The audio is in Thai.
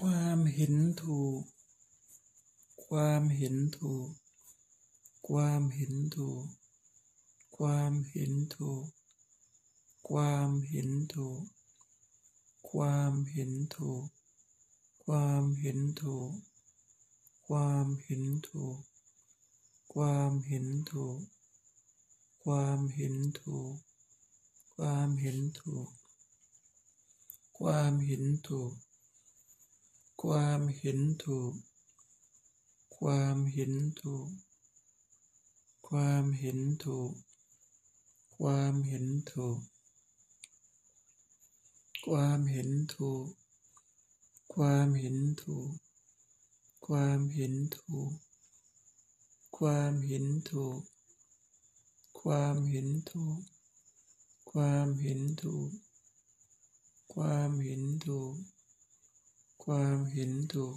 ความเห็นถูกความเห็นถูกความเห็นถูกความเห็นถูกความเห็นถูกความเห็นถูกความเห็นถูกความเห็นถูกความเห็นถูกความเห็นถูกความเห็นถูกความเห็นถูกความเห็นถูกความเห็นถูกความเห็นถูกความเห็นถูกความเห็นถูกความเห็นถูกความเห็นถูกความเห็นถูกความเห็นถูกความเห็นถูกความเห็นถูกความเห็นถูก